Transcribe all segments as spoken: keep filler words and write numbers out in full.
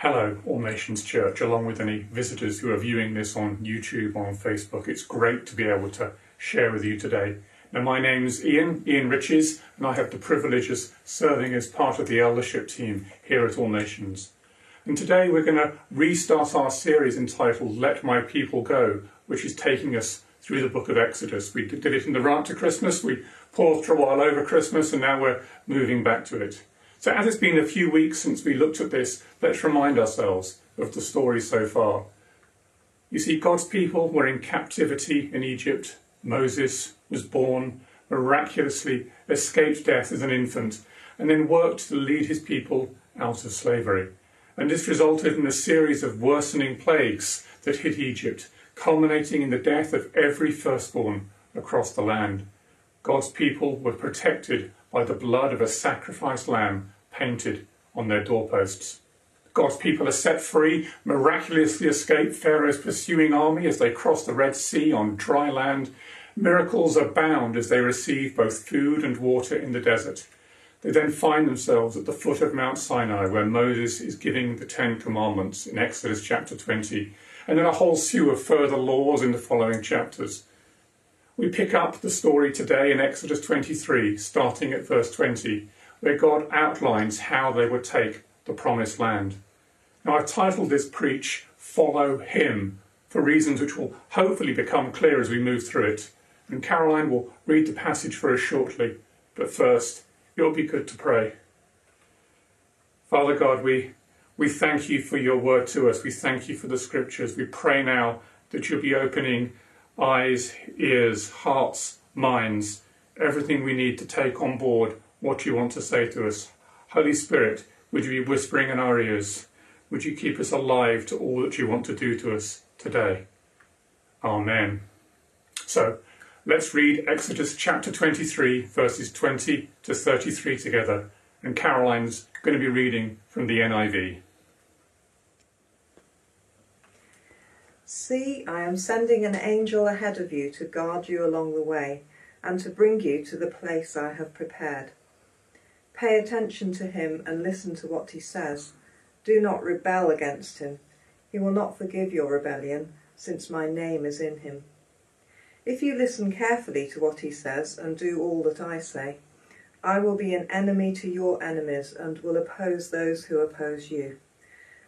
Hello, All Nations Church, along with any visitors who are viewing this on YouTube or on Facebook. It's great to be able to share with you today. Now, my name's Ian, Ian Riches, and I have the privilege of serving as part of the eldership team here at All Nations. And today we're going to restart our series entitled Let My People Go, which is taking us through the book of Exodus. We did it in the run-up to Christmas, we paused for a while over Christmas, and now we're moving back to it. So as it's been a few weeks since we looked at this, let's remind ourselves of the story so far. You see, God's people were in captivity in Egypt. Moses was born, miraculously escaped death as an infant, and then worked to lead his people out of slavery. And this resulted in a series of worsening plagues that hit Egypt, culminating in the death of every firstborn across the land. God's people were protected by the blood of a sacrificed lamb painted on their doorposts. God's people are set free, miraculously escape Pharaoh's pursuing army as they cross the Red Sea on dry land. Miracles abound as they receive both food and water in the desert. They then find themselves at the foot of Mount Sinai, where Moses is giving the Ten Commandments in Exodus chapter twenty, and then a whole slew of further laws in the following chapters. We pick up the story today in Exodus twenty-three, starting at verse twenty, where God outlines how they would take the promised land. Now, I've titled this preach, Follow Him, for reasons which will hopefully become clear as we move through it. And Caroline will read the passage for us shortly, but first, it'll be good to pray. Father God, we, we thank you for your word to us. We thank you for the scriptures. We pray now that you'll be opening eyes, ears, hearts, minds, everything we need to take on board what you want to say to us. Holy Spirit, would you be whispering in our ears? Would you keep us alive to all that you want to do to us today? Amen. So, let's read Exodus chapter twenty-three, verses twenty to thirty-three together. And Caroline's going to be reading from the N I V. See, I am sending an angel ahead of you to guard you along the way and to bring you to the place I have prepared. Pay attention to him and listen to what he says. Do not rebel against him. He will not forgive your rebellion, since my name is in him. If you listen carefully to what he says and do all that I say, I will be an enemy to your enemies and will oppose those who oppose you.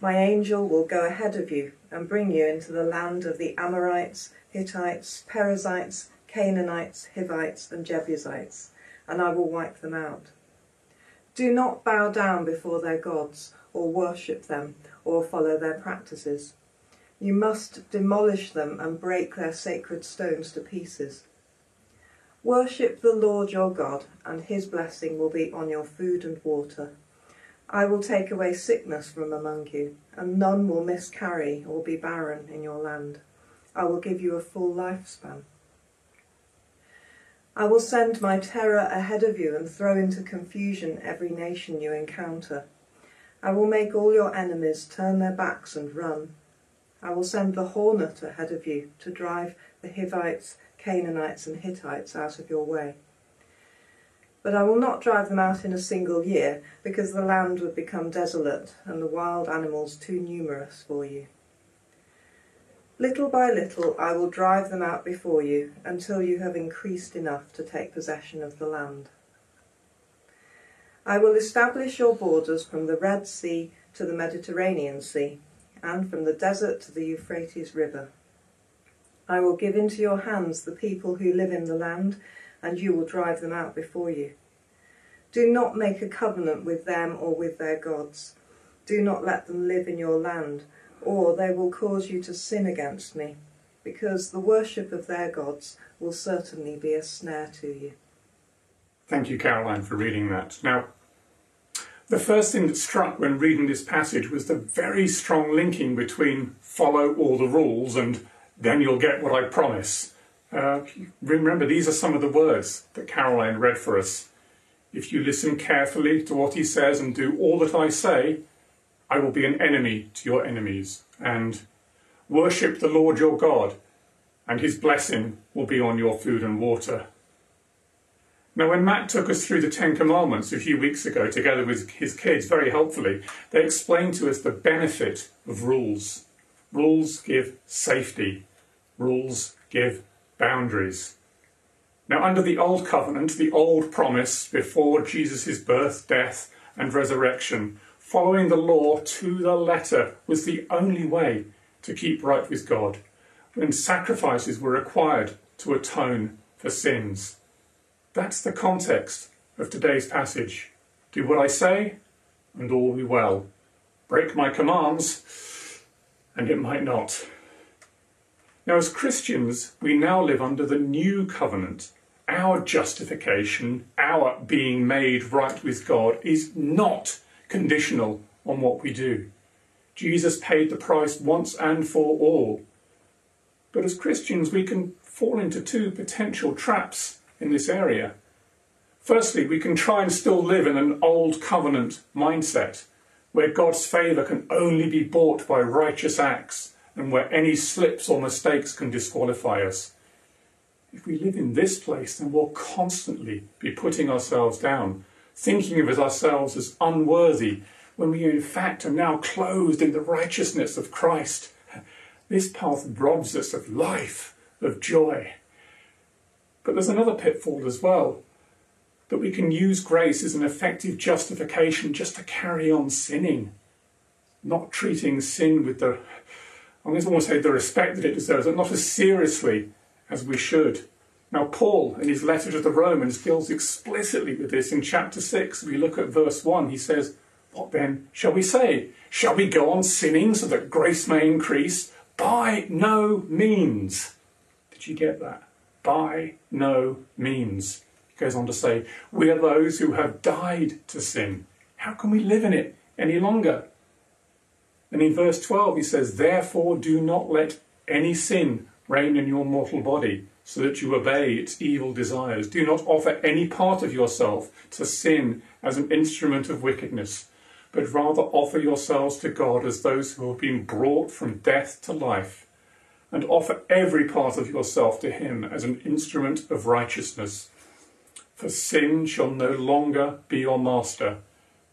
My angel will go ahead of you and bring you into the land of the Amorites, Hittites, Perizzites, Canaanites, Hivites and Jebusites, and I will wipe them out. Do not bow down before their gods or worship them or follow their practices. You must demolish them and break their sacred stones to pieces. Worship the Lord your God, and his blessing will be on your food and water. I will take away sickness from among you, and none will miscarry or be barren in your land. I will give you a full lifespan. I will send my terror ahead of you and throw into confusion every nation you encounter. I will make all your enemies turn their backs and run. I will send the hornet ahead of you to drive the Hivites, Canaanites and Hittites out of your way. But I will not drive them out in a single year, because the land would become desolate and the wild animals too numerous for you. Little by little I will drive them out before you, until you have increased enough to take possession of the land. I will establish your borders from the Red Sea to the Mediterranean Sea, and from the desert to the Euphrates River. I will give into your hands the people who live in the land, and you will drive them out before you. Do not make a covenant with them or with their gods. Do not let them live in your land, or they will cause you to sin against me, because the worship of their gods will certainly be a snare to you. Thank you, Caroline, for reading that. Now, the first thing that struck when reading this passage was the very strong linking between follow all the rules and then you'll get what I promise. Uh, remember, these are some of the words that Caroline read for us. If you listen carefully to what he says and do all that I say, I will be an enemy to your enemies. And worship the Lord your God, and his blessing will be on your food and water. Now, when Matt took us through the Ten Commandments a few weeks ago, together with his kids, very helpfully, they explained to us the benefit of rules. Rules give safety. Rules give boundaries. Now, under the Old Covenant, the Old Promise, before Jesus' birth, death, and resurrection, following the law to the letter was the only way to keep right with God, when sacrifices were required to atone for sins. That's the context of today's passage. Do what I say, and all will be well. Break my commands, and it might not. Now, as Christians, we now live under the new covenant. Our justification, our being made right with God, is not conditional on what we do. Jesus paid the price once and for all. But as Christians, we can fall into two potential traps in this area. Firstly, we can try and still live in an old covenant mindset, where God's favour can only be bought by righteous acts, and where any slips or mistakes can disqualify us. If we live in this place, then we'll constantly be putting ourselves down, thinking of ourselves as unworthy, when we in fact are now clothed in the righteousness of Christ. This path robs us of life, of joy. But there's another pitfall as well, that we can use grace as an effective justification just to carry on sinning, not treating sin with the I'm going to almost say the respect that it deserves, but not as seriously as we should. Now, Paul, in his letter to the Romans, deals explicitly with this in chapter six. If we look at verse one, he says, "What then shall we say? Shall we go on sinning so that grace may increase? By no means." Did you get that? By no means. He goes on to say, "We are those who have died to sin. How can we live in it any longer?" And in verse twelve, he says, "Therefore do not let any sin reign in your mortal body, so that you obey its evil desires. Do not offer any part of yourself to sin as an instrument of wickedness, but rather offer yourselves to God as those who have been brought from death to life, and offer every part of yourself to him as an instrument of righteousness. For sin shall no longer be your master,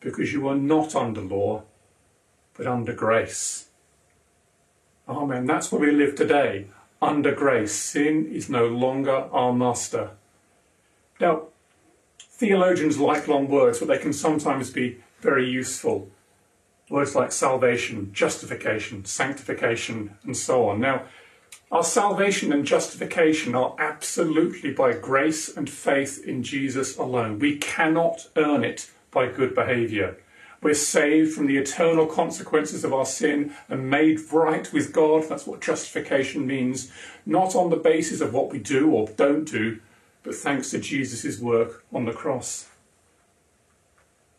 because you are not under law, but under grace." Amen. That's where we live today, under grace. Sin is no longer our master. Now, theologians like long words, but they can sometimes be very useful. Words like salvation, justification, sanctification, and so on. Now, our salvation and justification are absolutely by grace and faith in Jesus alone. We cannot earn it by good behaviour. We're saved from the eternal consequences of our sin and made right with God. That's what justification means. Not on the basis of what we do or don't do, but thanks to Jesus' work on the cross.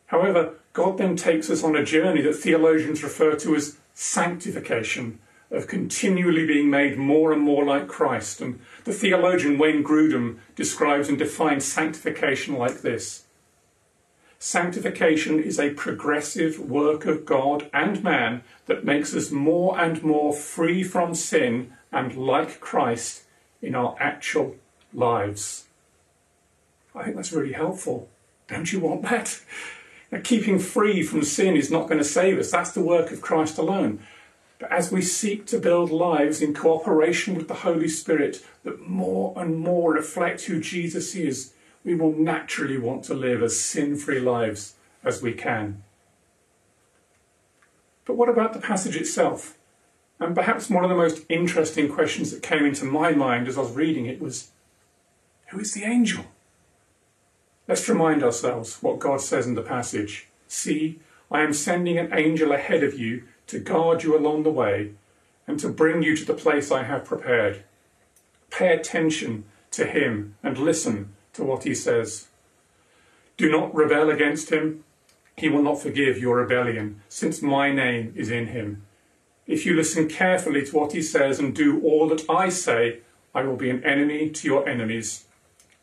However, God then takes us on a journey that theologians refer to as sanctification, of continually being made more and more like Christ. And the theologian Wayne Grudem describes and defines sanctification like this. Sanctification is a progressive work of God and man that makes us more and more free from sin and like Christ in our actual lives. I think that's really helpful. Don't you want that? Now, keeping free from sin is not going to save us. That's the work of Christ alone. But as we seek to build lives in cooperation with the Holy Spirit that more and more reflect who Jesus is, we will naturally want to live as sin-free lives as we can. But what about the passage itself? And perhaps one of the most interesting questions that came into my mind as I was reading it was, who is the angel? Let's remind ourselves what God says in the passage. "See, I am sending an angel ahead of you to guard you along the way and to bring you to the place I have prepared." Pay attention to him and listen to what he says. "Do not rebel against him. He will not forgive your rebellion, since my name is in him. If you listen carefully to what he says and do all that I say, I will be an enemy to your enemies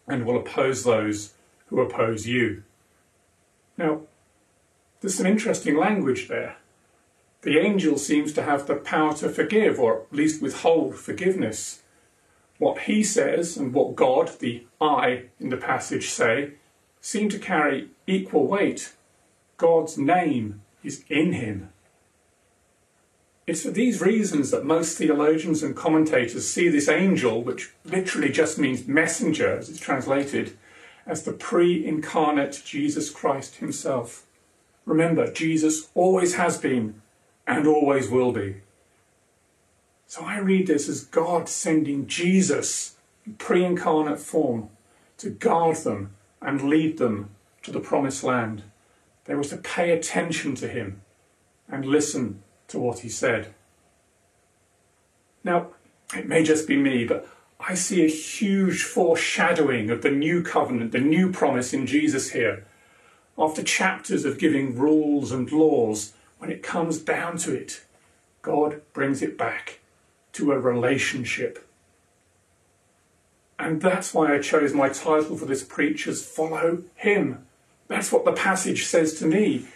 and will oppose those who oppose you." Now, there's some interesting language there. The angel seems to have the power to forgive, or at least withhold forgiveness. What he says and what God, the I in the passage, say seem to carry equal weight. God's name is in him. It's for these reasons that most theologians and commentators see this angel, which literally just means messenger, as it's translated, as the pre-incarnate Jesus Christ himself. Remember, Jesus always has been and always will be. So I read this as God sending Jesus in pre-incarnate form to guard them and lead them to the promised land. They were to pay attention to him and listen to what he said. Now, it may just be me, but I see a huge foreshadowing of the new covenant, the new promise in Jesus here. After chapters of giving rules and laws, when it comes down to it, God brings it back to a relationship. And that's why I chose my title for this preach as Follow Him. That's what the passage says to me.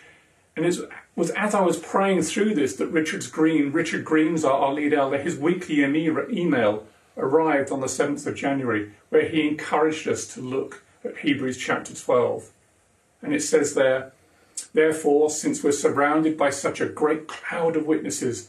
And it was as I was praying through this that Richard Green, Richard Green's our lead elder, his weekly email arrived on the seventh of January, where he encouraged us to look at Hebrews chapter twelve. And it says there, "Therefore, since we're surrounded by such a great cloud of witnesses,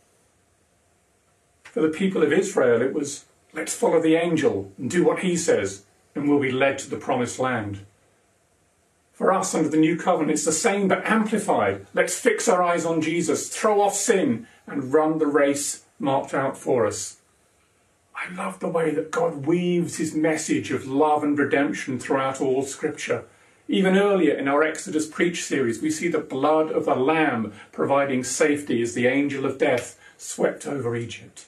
For the people of Israel, it was, let's follow the angel and do what he says, and we'll be led to the promised land. For us under the new covenant, it's the same but amplified. Let's fix our eyes on Jesus, throw off sin, and run the race marked out for us. I love the way that God weaves his message of love and redemption throughout all Scripture. Even earlier in our Exodus Preach series, we see the blood of the Lamb providing safety as the angel of death swept over Egypt.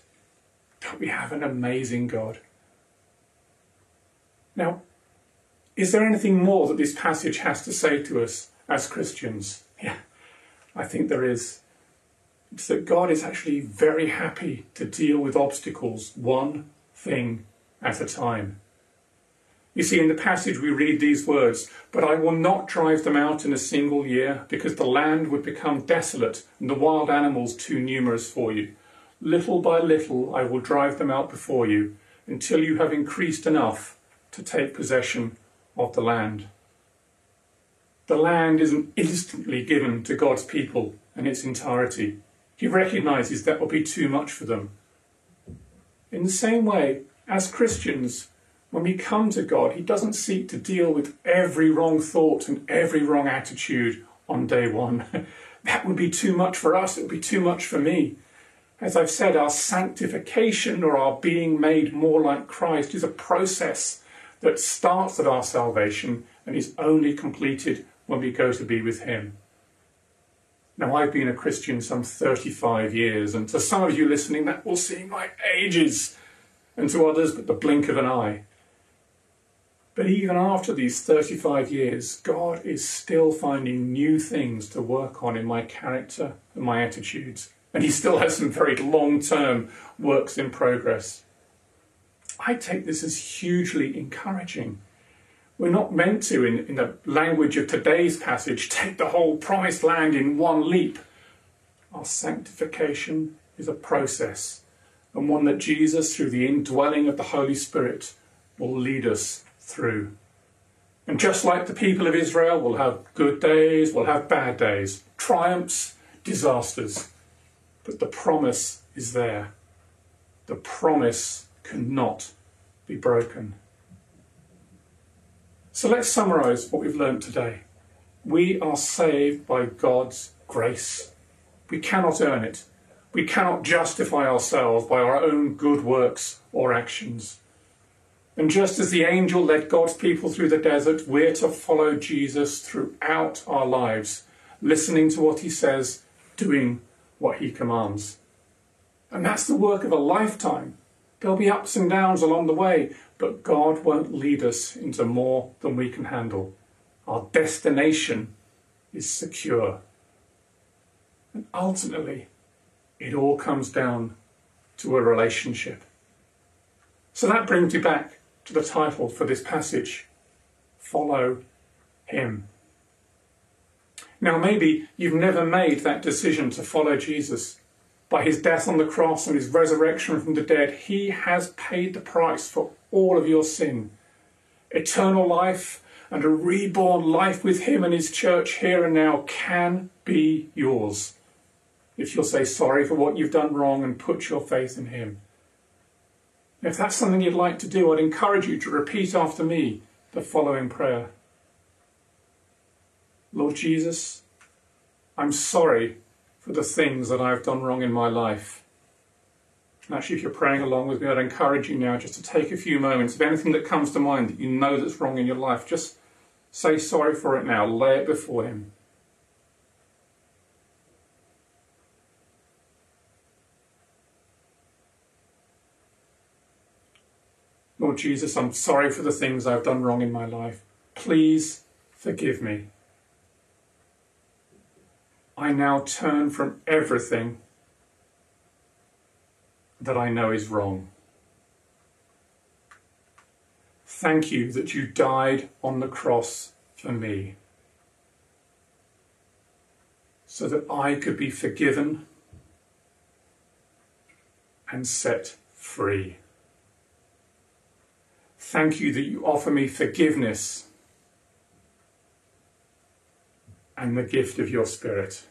Don't we have an amazing God? Now, is there anything more that this passage has to say to us as Christians? Yeah, I think there is. It's that God is actually very happy to deal with obstacles one thing at a time. You see, in the passage we read these words, "But I will not drive them out in a single year, because the land would become desolate and the wild animals too numerous for you. Little by little I will drive them out before you, until you have increased enough to take possession of the land." The land isn't instantly given to God's people in its entirety. He recognises that will be too much for them. In the same way, as Christians, when we come to God, he doesn't seek to deal with every wrong thought and every wrong attitude on day one. That would be too much for us, it would be too much for me. As I've said, our sanctification, or our being made more like Christ, is a process that starts at our salvation and is only completed when we go to be with him. Now, I've been a Christian some thirty-five years, and to some of you listening, that will seem like ages, and to others, but the blink of an eye. But even after these thirty-five years, God is still finding new things to work on in my character and my attitudes, and he still has some very long-term works in progress. I take this as hugely encouraging. We're not meant to, in, in the language of today's passage, take the whole promised land in one leap. Our sanctification is a process, and one that Jesus, through the indwelling of the Holy Spirit, will lead us through. And just like the people of Israel, we'll have good days, we'll have bad days, triumphs, disasters. But the promise is there. The promise cannot be broken. So let's summarise what we've learned today. We are saved by God's grace. We cannot earn it. We cannot justify ourselves by our own good works or actions. And just as the angel led God's people through the desert, we're to follow Jesus throughout our lives, listening to what he says, doing what he commands. And that's the work of a lifetime. There'll be ups and downs along the way, but God won't lead us into more than we can handle. Our destination is secure. And ultimately, it all comes down to a relationship. So that brings me back to the title for this passage, Follow Him. Now maybe you've never made that decision to follow Jesus. By his death on the cross and his resurrection from the dead, he has paid the price for all of your sin. Eternal life and a reborn life with him and his church here and now can be yours, if you'll say sorry for what you've done wrong and put your faith in him. If that's something you'd like to do, I'd encourage you to repeat after me the following prayer. Lord Jesus, I'm sorry for the things that I've done wrong in my life. And actually, if you're praying along with me, I'd encourage you now just to take a few moments. If anything that comes to mind that you know that's wrong in your life, just say sorry for it now. Lay it before him. Lord Jesus, I'm sorry for the things I've done wrong in my life. Please forgive me. I now turn from everything that I know is wrong. Thank you that you died on the cross for me, so that I could be forgiven and set free. Thank you that you offer me forgiveness and the gift of your Spirit.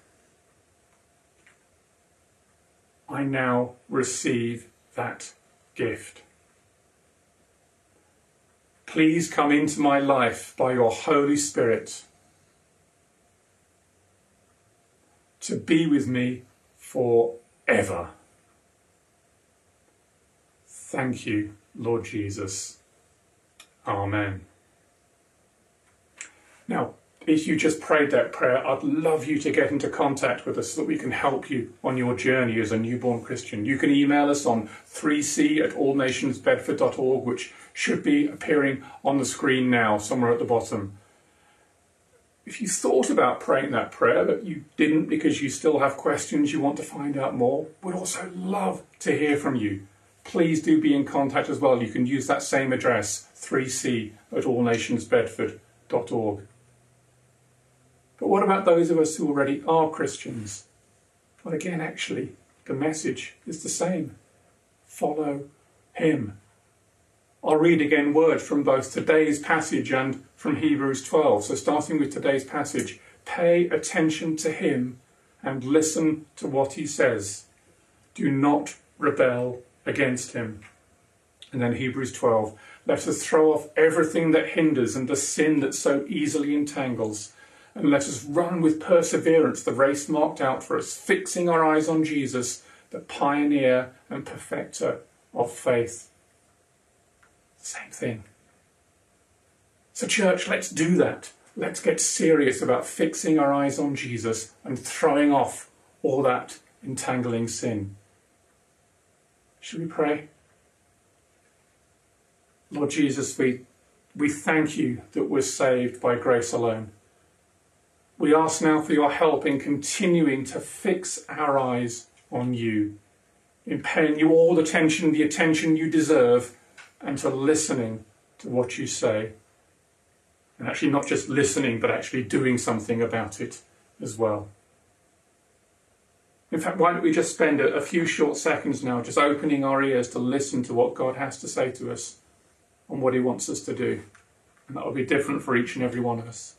I now receive that gift. Please come into my life by your Holy Spirit to be with me forever. Thank you, Lord Jesus. Amen. Now, if you just prayed that prayer, I'd love you to get into contact with us so that we can help you on your journey as a newborn Christian. You can email us on three c at all nations bedford dot org, which should be appearing on the screen now, somewhere at the bottom. If you thought about praying that prayer, but you didn't because you still have questions, you want to find out more, we'd also love to hear from you. Please do be in contact as well. You can use that same address, three c at all nations bedford dot org. But what about those of us who already are Christians? Well, again, actually, the message is the same. Follow him. I'll read again words from both today's passage and from Hebrews twelve. So starting with today's passage, pay attention to him and listen to what he says. Do not rebel against him. And then Hebrews twelve, let us throw off everything that hinders and the sin that so easily entangles. And let us run with perseverance the race marked out for us, fixing our eyes on Jesus, the pioneer and perfecter of faith. Same thing. So church, let's do that. Let's get serious about fixing our eyes on Jesus and throwing off all that entangling sin. Should we pray? Lord Jesus, we, we thank you that we're saved by grace alone. We ask now for your help in continuing to fix our eyes on you, in paying you all the attention, the attention you deserve, and to listening to what you say. And actually not just listening, but actually doing something about it as well. In fact, why don't we just spend a, a few short seconds now just opening our ears to listen to what God has to say to us and what he wants us to do. And that will be different for each and every one of us.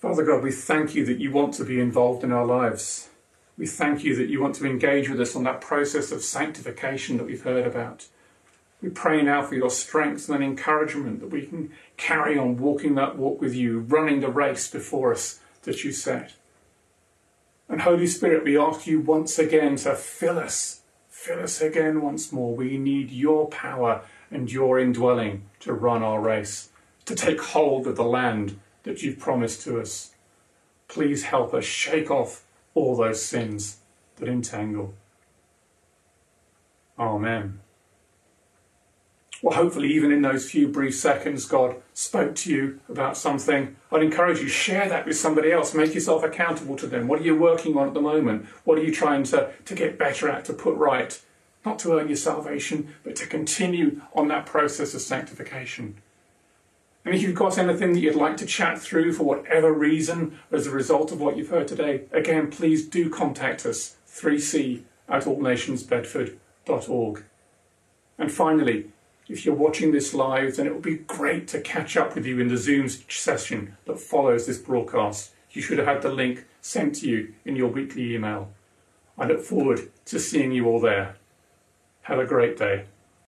Father God, we thank you that you want to be involved in our lives. We thank you that you want to engage with us on that process of sanctification that we've heard about. We pray now for your strength and encouragement that we can carry on walking that walk with you, running the race before us that you set. And Holy Spirit, we ask you once again to fill us, Fill us again once more. We need your power and your indwelling to run our race, to take hold of the land that you've promised to us. Please help us shake off all those sins that entangle. Amen. Well, hopefully even in those few brief seconds, God spoke to you about something. I'd encourage you, share that with somebody else. Make yourself accountable to them. What are you working on at the moment? What are you trying to, to get better at, to put right? Not to earn your salvation, but to continue on that process of sanctification. And if you've got anything that you'd like to chat through for whatever reason, as a result of what you've heard today, again, please do contact us, three c at all nations bedford dot org. And finally, if you're watching this live, then it would be great to catch up with you in the Zoom session that follows this broadcast. You should have had the link sent to you in your weekly email. I look forward to seeing you all there. Have a great day.